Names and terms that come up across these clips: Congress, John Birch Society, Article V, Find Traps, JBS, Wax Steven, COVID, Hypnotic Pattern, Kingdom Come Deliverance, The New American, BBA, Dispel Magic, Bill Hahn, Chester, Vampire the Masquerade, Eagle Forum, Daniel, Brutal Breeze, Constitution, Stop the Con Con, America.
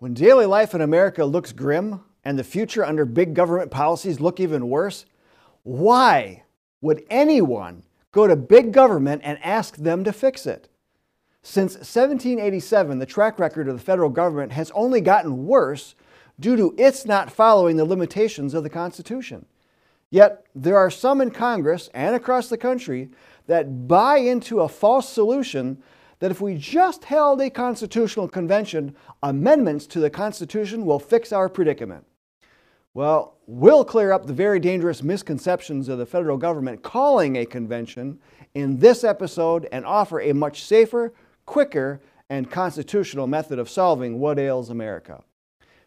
When daily life in America looks grim and the future under big government policies look even worse, why would anyone go to big government and ask them to fix it? Since 1787, the track record of the federal government has only gotten worse due to its not following the limitations of the Constitution. Yet, there are some in Congress and across the country that buy into a false solution that if we just held a constitutional convention, amendments to the Constitution will fix our predicament. Well, we'll clear up the very dangerous misconceptions of the federal government calling a convention in this episode and offer a much safer, quicker, and constitutional method of solving what ails America.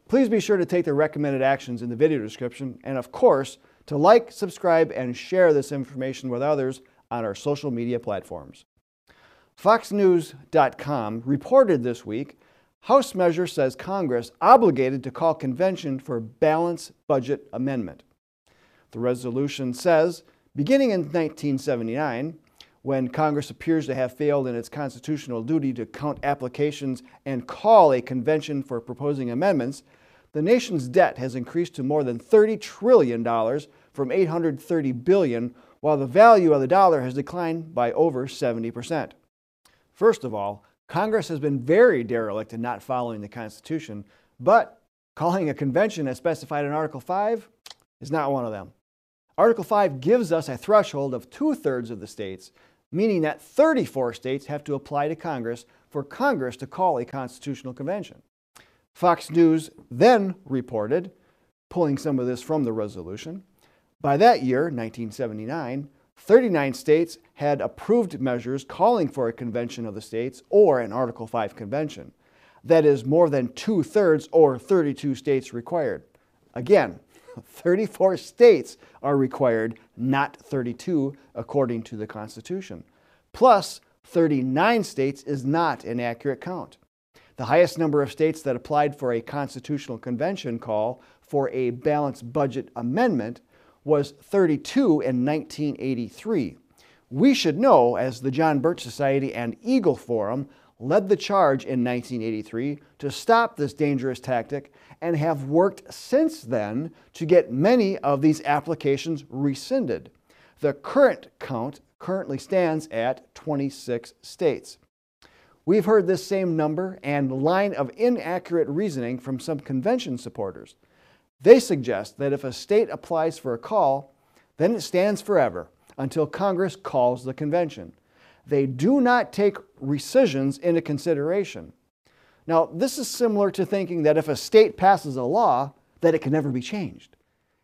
Please be sure to take the recommended actions in the video description and, of course, to like, subscribe, and share this information with others on our social media platforms. FoxNews.com reported this week, House measure says Congress obligated to call convention for balanced budget amendment. The resolution says, beginning in 1979, when Congress appears to have failed in its constitutional duty to count applications and call a convention for proposing amendments, the nation's debt has increased to more than $30 trillion from $830 billion, while the value of the dollar has declined by over 70%. First of all, Congress has been very derelict in not following the Constitution, but calling a convention as specified in Article V is not one of them. Article V gives us a threshold of two-thirds of the states, meaning that 34 states have to apply to Congress for Congress to call a constitutional convention. Fox News then reported, pulling some of this from the resolution, by that year, 1979, 39 states had approved measures calling for a convention of the states or an Article V convention. That is more than two-thirds or 32 states required. Again, 34 states are required, not 32, according to the Constitution. Plus, 39 states is not an accurate count. The highest number of states that applied for a constitutional convention call for a balanced budget amendment was 32 in 1983. We should know, as the John Birch Society and Eagle Forum led the charge in 1983 to stop this dangerous tactic and have worked since then to get many of these applications rescinded. The current count currently stands at 26 states. We've heard this same number and line of inaccurate reasoning from some convention supporters. They suggest that if a state applies for a call, then it stands forever until Congress calls the convention. They do not take rescissions into consideration. Now, this is similar to thinking that if a state passes a law, that it can never be changed.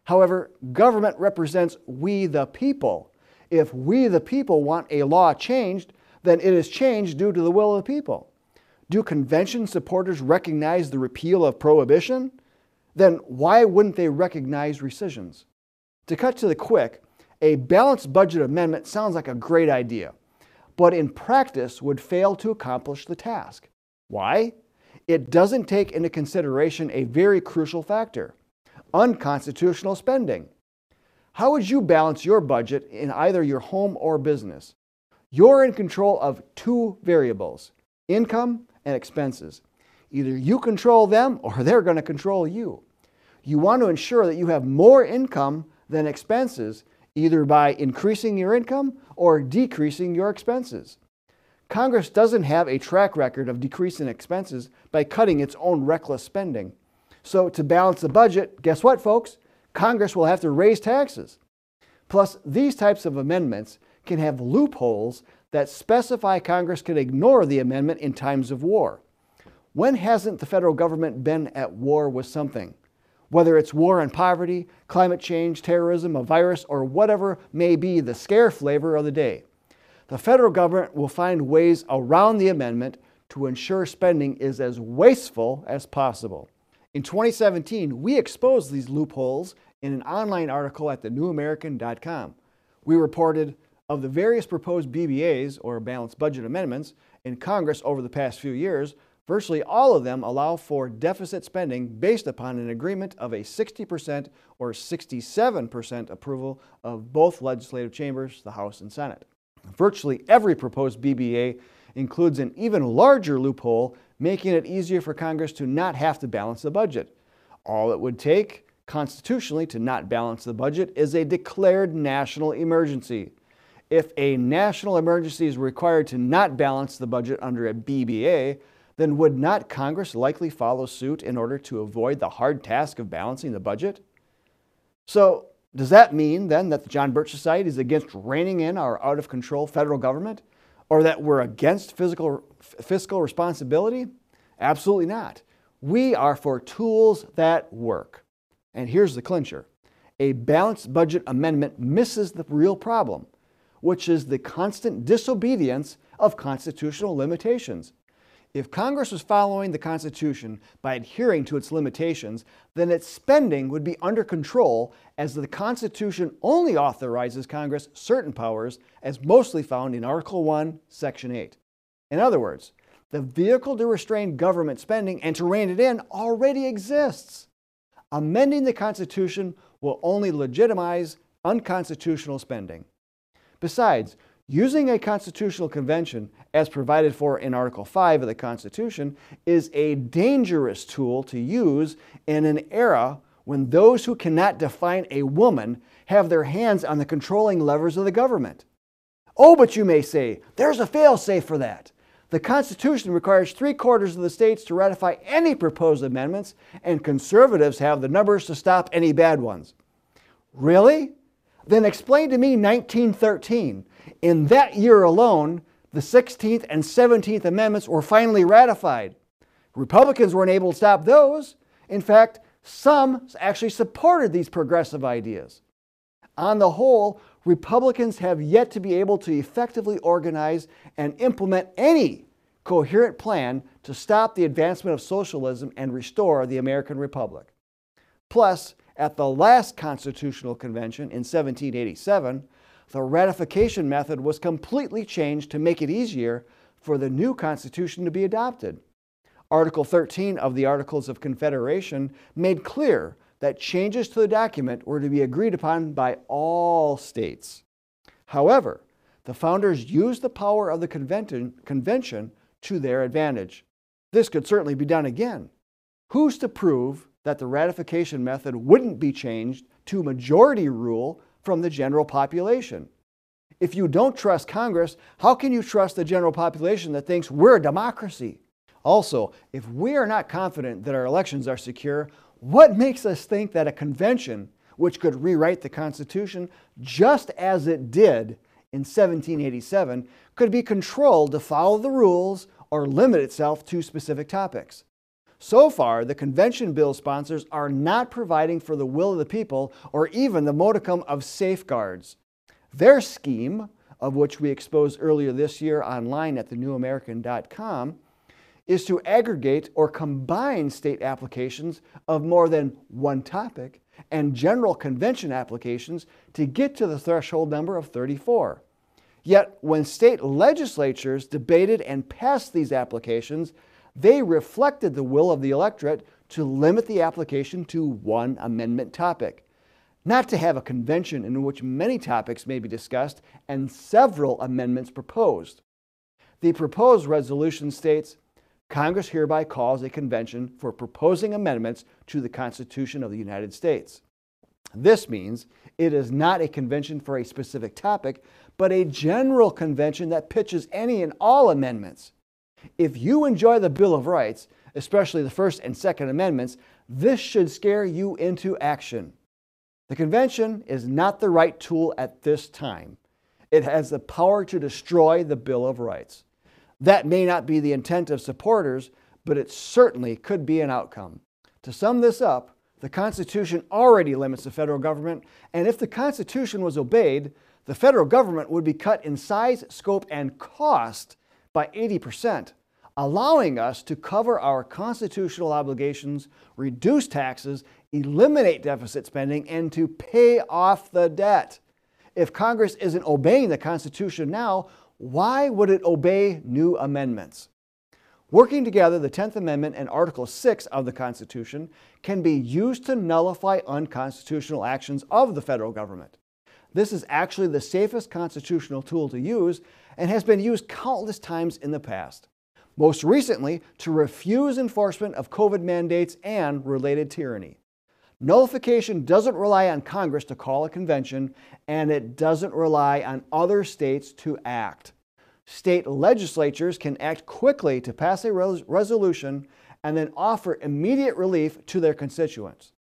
However, government represents we the people. If we the people want a law changed, then it is changed due to the will of the people. Do convention supporters recognize the repeal of prohibition? Then why wouldn't they recognize rescissions? To cut to the quick, a balanced budget amendment sounds like a great idea, but in practice would fail to accomplish the task. Why? It doesn't take into consideration a very crucial factor: unconstitutional spending. How would you balance your budget in either your home or business? You're in control of two variables: income and expenses. Either you control them or they're going to control you. You want to ensure that you have more income than expenses, either by increasing your income or decreasing your expenses. Congress doesn't have a track record of decreasing expenses by cutting its own reckless spending. So to balance the budget, guess what, folks? Congress will have to raise taxes. Plus, these types of amendments can have loopholes that specify Congress can ignore the amendment in times of war. When hasn't the federal government been at war with something? Whether it's war on poverty, climate change, terrorism, a virus, or whatever may be the scare flavor of the day, the federal government will find ways around the amendment to ensure spending is as wasteful as possible. In 2017, we exposed these loopholes in an online article at thenewamerican.com. We reported of the various proposed BBAs, or balanced budget amendments, in Congress over the past few years. Virtually all of them allow for deficit spending based upon an agreement of a 60% or 67% approval of both legislative chambers, the House and Senate. Virtually every proposed BBA includes an even larger loophole making it easier for Congress to not have to balance the budget. All it would take constitutionally to not balance the budget is a declared national emergency. If a national emergency is required to not balance the budget under a BBA, then would not Congress likely follow suit in order to avoid the hard task of balancing the budget? So, does that mean then that the John Birch Society is against reining in our out-of-control federal government? Or that we're against fiscal responsibility? Absolutely not. We are for tools that work. And here's the clincher. A balanced budget amendment misses the real problem, which is the constant disobedience of constitutional limitations. If Congress was following the Constitution by adhering to its limitations, then its spending would be under control, as the Constitution only authorizes Congress certain powers, as mostly found in Article I, Section 8. In other words, the vehicle to restrain government spending and to rein it in already exists. Amending the Constitution will only legitimize unconstitutional spending. Besides, using a constitutional convention, as provided for in Article V of the Constitution, is a dangerous tool to use in an era when those who cannot define a woman have their hands on the controlling levers of the government. Oh, but you may say, there's a fail-safe for that. The Constitution requires 3/4 of the states to ratify any proposed amendments, and conservatives have the numbers to stop any bad ones. Really? Then explain to me 1913. In that year alone, the 16th and 17th Amendments were finally ratified. Republicans weren't able to stop those. In fact, some actually supported these progressive ideas. On the whole, Republicans have yet to be able to effectively organize and implement any coherent plan to stop the advancement of socialism and restore the American Republic. Plus, at the last Constitutional Convention in 1787, the ratification method was completely changed to make it easier for the new Constitution to be adopted. Article 13 of the Articles of Confederation made clear that changes to the document were to be agreed upon by all states. However, the founders used the power of the convention to their advantage. This could certainly be done again. Who's to prove that the ratification method wouldn't be changed to majority rule from the general population? If you don't trust Congress, how can you trust the general population that thinks we're a democracy? Also, if we are not confident that our elections are secure, what makes us think that a convention, which could rewrite the Constitution just as it did in 1787, could be controlled to follow the rules or limit itself to specific topics? So far, the convention bill sponsors are not providing for the will of the people or even the modicum of safeguards. Their scheme, of which we exposed earlier this year online at thenewamerican.com, is to aggregate or combine state applications of more than one topic and general convention applications to get to the threshold number of 34. Yet, when state legislatures debated and passed these applications, they reflected the will of the electorate to limit the application to one amendment topic, not to have a convention in which many topics may be discussed and several amendments proposed. The proposed resolution states, "Congress hereby calls a convention for proposing amendments to the Constitution of the United States." This means it is not a convention for a specific topic, but a general convention that pitches any and all amendments. If you enjoy the Bill of Rights, especially the First and Second Amendments, this should scare you into action. The convention is not the right tool at this time. It has the power to destroy the Bill of Rights. That may not be the intent of supporters, but it certainly could be an outcome. To sum this up, the Constitution already limits the federal government, and if the Constitution was obeyed, the federal government would be cut in size, scope, and cost by 80%, allowing us to cover our constitutional obligations, reduce taxes, eliminate deficit spending, and to pay off the debt. If Congress isn't obeying the Constitution now, why would it obey new amendments? Working together, the 10th Amendment and Article 6 of the Constitution can be used to nullify unconstitutional actions of the federal government. This is actually the safest constitutional tool to use and has been used countless times in the past. most recently to refuse enforcement of COVID mandates and related tyranny. Nullification doesn't rely on Congress to call a convention, and it doesn't rely on other states to act. State legislatures can act quickly to pass a resolution and then offer immediate relief to their constituents.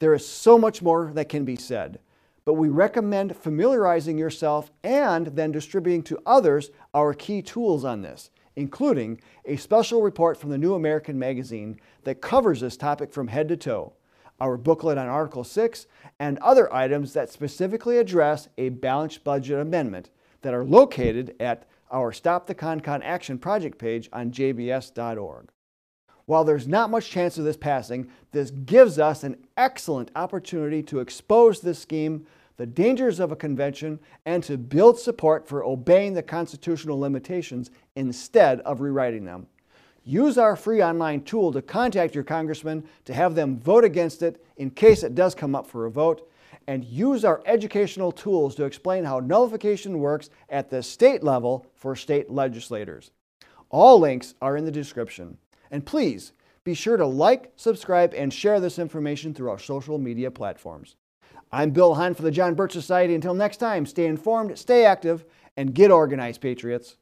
There is so much more that can be said, but we recommend familiarizing yourself and then distributing to others our key tools on this, including a special report from the New American magazine that covers this topic from head to toe, our booklet on Article VI, and other items that specifically address a balanced budget amendment that are located at our Stop the Con Con Action Project page on jbs.org. While there's not much chance of this passing, this gives us an excellent opportunity to expose this scheme, the dangers of a convention, and to build support for obeying the constitutional limitations instead of rewriting them. Use our free online tool to contact your congressman to have them vote against it in case it does come up for a vote, and use our educational tools to explain how nullification works at the state level for state legislators. All links are in the description. And please, be sure to like, subscribe, and share this information through our social media platforms. I'm Bill Hahn for the John Birch Society. Until next time, stay informed, stay active, and get organized, Patriots.